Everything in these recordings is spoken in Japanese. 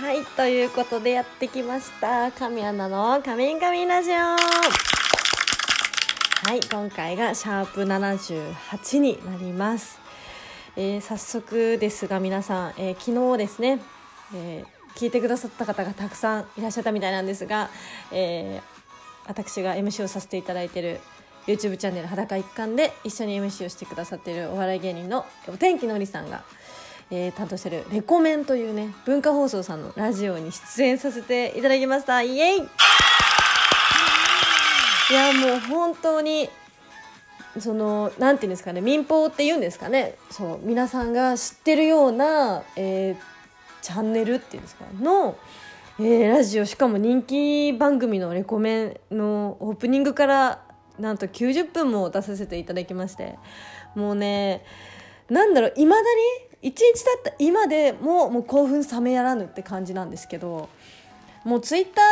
はい、ということでやってきました神アナのカミンカミンラジオ。はい、今回がシャープ78になります。早速ですが皆さん、昨日ですね、聞いてくださった方がたくさんいらっしゃったみたいなんですが、私が MC をさせていただいている YouTube チャンネル裸一貫で一緒に MC をしてくださっているお笑い芸人のお天気のりさんが、担当しているレコメンというね文化放送さんのラジオに出演させていただきました。イエイ。いやもう本当にそのなんていうんですかね、民放っていうんですかね、そう皆さんが知ってるような、チャンネルっていうんですかの、ラジオ、しかも人気番組のレコメンのオープニングからなんと90分も出させていただきまして、もうねなんだろう、いまだに1日経った今でももう興奮冷めやらぬって感じなんですけど、もうツイッター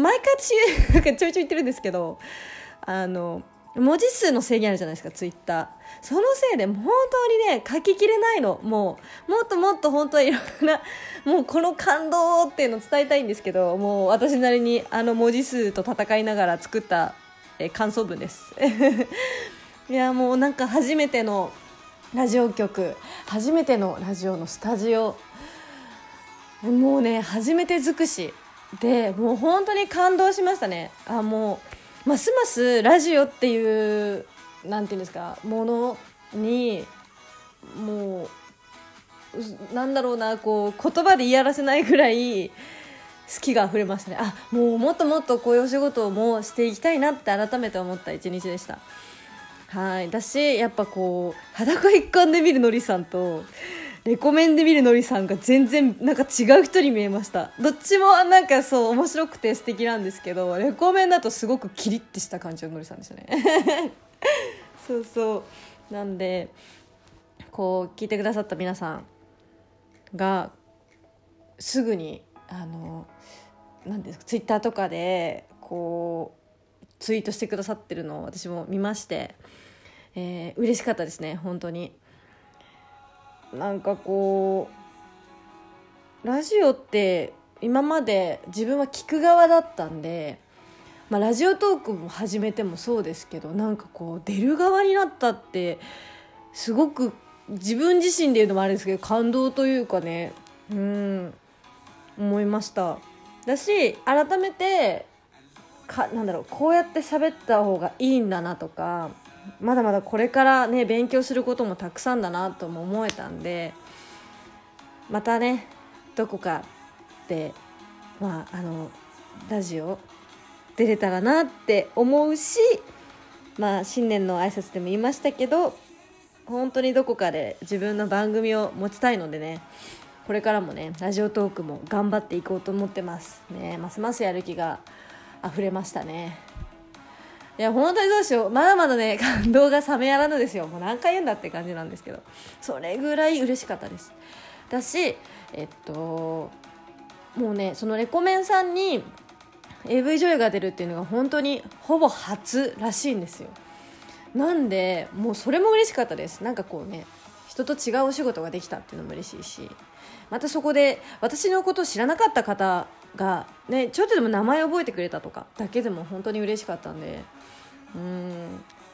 毎回私なんかちょいちょい言ってるんですけど、文字数の制限あるじゃないですかツイッター。そのせいで本当にね書ききれないの。もっともっと本当はいろんなもうこの感動っていうのを伝えたいんですけど、もう私なりにあの文字数と戦いながら作った感想文ですいやもうなんか初めてのラジオ局、初めてのラジオのスタジオ、もうね初めて尽くしでもう本当に感動しましたね。あもうますますラジオっていうなんていうんですかものにもうなんだろうな、こう言葉で言い表せないぐらい好きがあふれましたね。あもうもっともっとこういうお仕事もしていきたいなって改めて思った一日でした。はい、だしやっぱこう裸一貫で見るのりさんとレコメンで見るのりさんが全然なんか違う人に見えました。どっちもなんかそう面白くて素敵なんですけど、レコメンだとすごくキリッてした感じののりさんでしたねそうそう、なんでこう聞いてくださった皆さんがすぐになんですかツイッターとかでこうツイートしてくださってるのを私も見まして、嬉しかったですね。本当になんかこうラジオって今まで自分は聞く側だったんで、まあ、ラジオトークも始めてもそうですけど、なんかこう出る側になったってすごく自分自身で言うのもあれですけど感動というかね、思いました。だし改めてなんだろう、こうやって喋った方がいいんだなとか、まだまだこれからね勉強することもたくさんだなとも思えたんで、またねどこかで、ラジオ出れたらなって思うし、まあ、新年の挨拶でも言いましたけど本当にどこかで自分の番組を持ちたいのでね、これからもねラジオトークも頑張っていこうと思ってます、ね、ますますやる気があふれましたね。いや本当にどうしよう、まだまだね感動が冷めやらぬですよ。もう何回言うんだって感じなんですけど、それぐらい嬉しかったです。だしもうねそのレコメンさんに AV 女優が出るっていうのが本当にほぼ初らしいんですよ。なんでもうそれも嬉しかったです。なんかこうね人と違うお仕事ができたっていうのも嬉しいし、またそこで私のことを知らなかった方が、ね、ちょっとでも名前覚えてくれたとかだけでも本当に嬉しかったんで、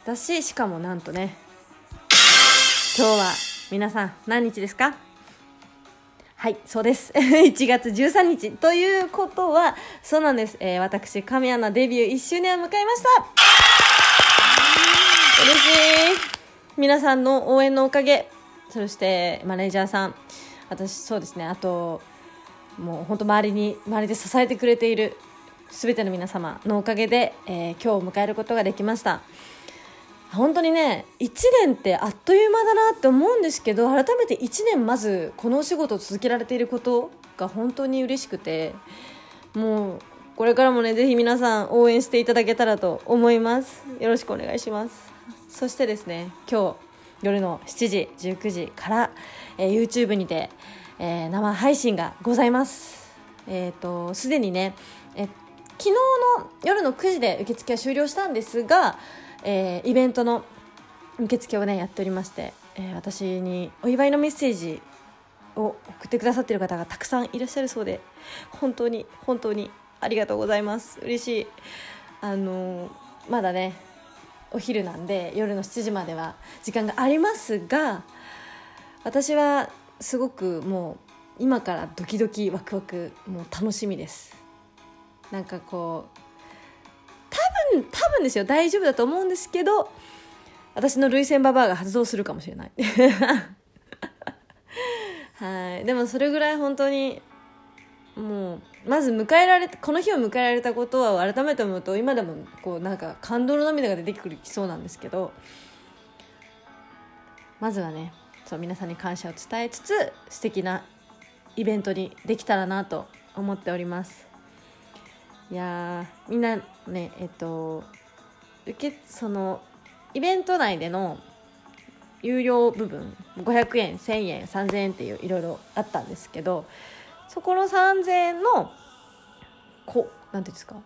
だししかもなんとね今日は皆さん何日ですか？はいそうです1月13日ということはそうなんです、私神アナデビュー1周年を迎えました。嬉しい。皆さんの応援のおかげ、そしてマネージャーさん、私そうですね、あともう本当周りで支えてくれている全ての皆様のおかげで、今日を迎えることができました。本当にね1年ってあっという間だなって思うんですけど、改めて1年まずこのお仕事を続けられていることが本当に嬉しくて、もうこれからもねぜひ皆さん応援していただけたらと思います。よろしくお願いします。そしてですね今日夜の7時19時から、YouTube にて、生配信がございます。すでにね昨日の夜の9時で受付は終了したんですが、イベントの受付をねやっておりまして、私にお祝いのメッセージを送ってくださっている方がたくさんいらっしゃるそうで、本当に本当にありがとうございます。嬉しい。まだねお昼なんで夜の7時までは時間がありますが、私はすごくもう今からドキドキワクワク、もう楽しみです。なんかこう多分ですよ、大丈夫だと思うんですけど、私の涙腺ババアが発動するかもしれないはい。でもそれぐらい本当にもうまず迎えられた、この日を迎えられたことは改めて思うと今でもこうなんか感動の涙が出てきそうなんですけど、まずはねそう皆さんに感謝を伝えつつ素敵なイベントにできたらなと思っております。いやみんなねそのイベント内での有料部分500円1000円3000円っていういろいろあったんですけど、そこの3000円のなんていうんですか、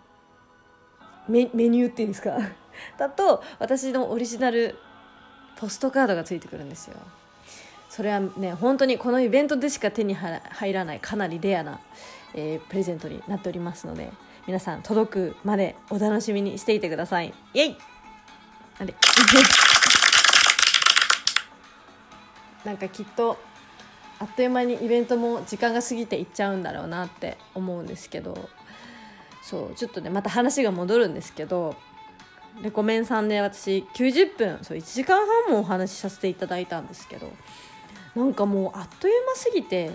メニューっていうんですかだと私のオリジナルポストカードがついてくるんですよ。それはね本当にこのイベントでしか手に入らないかなりレアな、プレゼントになっておりますので、皆さん届くまでお楽しみにしていてください。イエイ。あれなんかきっとあっという間にイベントも時間が過ぎていっちゃうんだろうなって思うんですけど、そうちょっとねまた話が戻るんですけど、レコメンさんで私90分、そう1時間半もお話しさせていただいたんですけど、なんかもうあっという間すぎて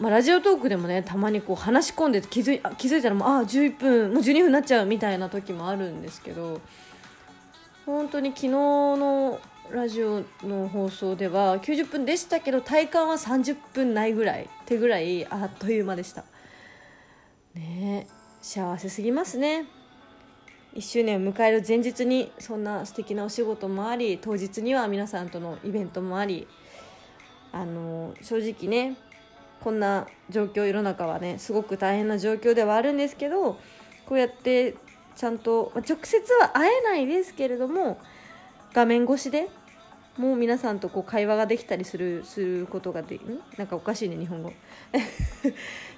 ラジオトークでもねたまにこう話し込んで気づいたらもう11分もう12分になっちゃうみたいな時もあるんですけど、本当に昨日のラジオの放送では90分でしたけど体感は30分ないぐらいってぐらいあっという間でしたね。幸せすぎますね。1周年を迎える前日にそんな素敵なお仕事もあり、当日には皆さんとのイベントもあり、正直ねこんな状況、世の中はねすごく大変な状況ではあるんですけど、こうやってちゃんと直接は会えないですけれども画面越しでもう皆さんとこう会話ができたりすることがなんかおかしいね日本語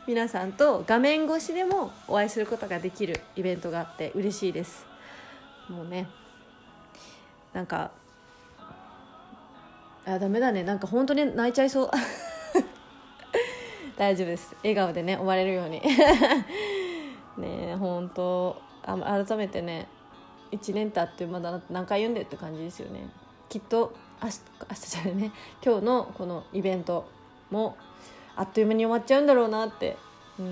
皆さんと画面越しでもお会いすることができるイベントがあって嬉しいです。もうねなんかダメだね、なんか本当に泣いちゃいそう大丈夫です。笑顔でね終われるようにねえ本当改めてね1年ってあっという間だなって何回言うんだよって感じですよね。きっと明日じゃないね、今日のこのイベントもあっという間に終わっちゃうんだろうなって、い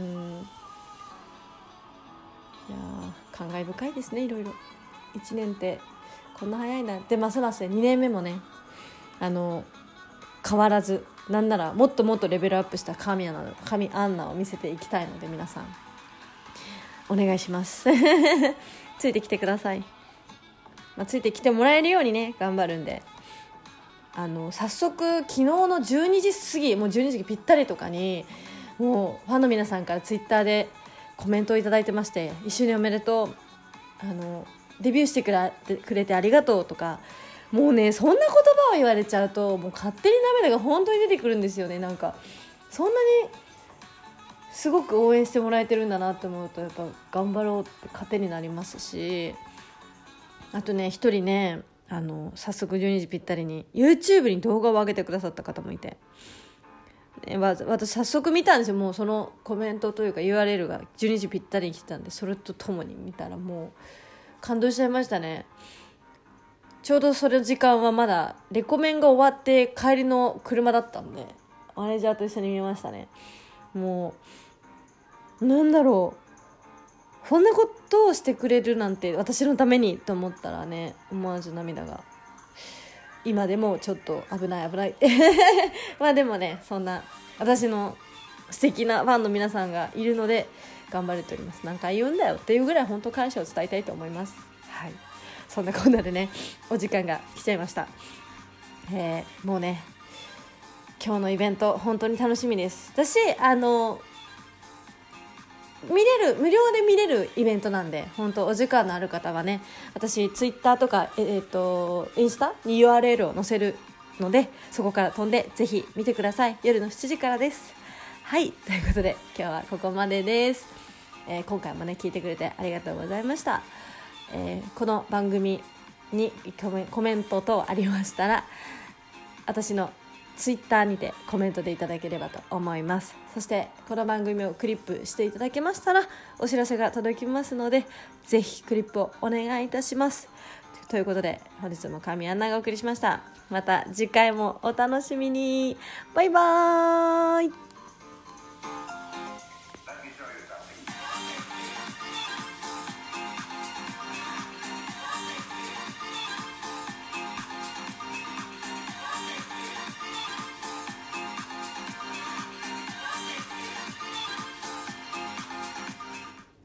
や感慨深いですね。いろいろ1年ってこんな早いなって、ますます2年目もね変わらず、なんならもっともっとレベルアップした神アンナを見せていきたいので、皆さんお願いしますついてきてください。ついてきてもらえるようにね頑張るんで、早速昨日の12時過ぎもう12時ぴったりとかにもうファンの皆さんからツイッターでコメントをいただいてまして、一緒におめでとう、デビューしてくれてありがとうとか、もうねそんな言葉を言われちゃうともう勝手に涙が本当に出てくるんですよね。なんかそんなにすごく応援してもらえてるんだなって思うと、やっぱ頑張ろうって糧になりますし、あとね一人ね早速12時ぴったりに YouTube に動画を上げてくださった方もいて、ね、私早速見たんですよ。もうそのコメントというか URL が12時ぴったりに来てたんで、それとともに見たらもう感動しちゃいましたね。ちょうどその時間はまだレコメンが終わって帰りの車だったんで、マネージャーと一緒に見ましたね。もうなんだろう、そんなことをしてくれるなんて私のためにと思ったらね、思わず涙が。今でもちょっと危ないまあでもねそんな私の素敵なファンの皆さんがいるので頑張れております。何回言うんだよっていうぐらい本当感謝を伝えたいと思います。はい、そんなこんなでねお時間が来ちゃいました。もうね今日のイベント本当に楽しみです。私無料で見れるイベントなんで、本当お時間のある方はね、私ツイッターとかインスタに URL を載せるので、そこから飛んでぜひ見てください。夜の7時からです。はい、ということで今日はここまでです。今回もね聞いてくれてありがとうございました。この番組にコメント等ありましたら、私のツイッターにてコメントでいただければと思います。そしてこの番組をクリップしていただけましたらお知らせが届きますので、ぜひクリップをお願いいたします。ということで本日も神アンナがお送りしました。また次回もお楽しみに。バイバーイ。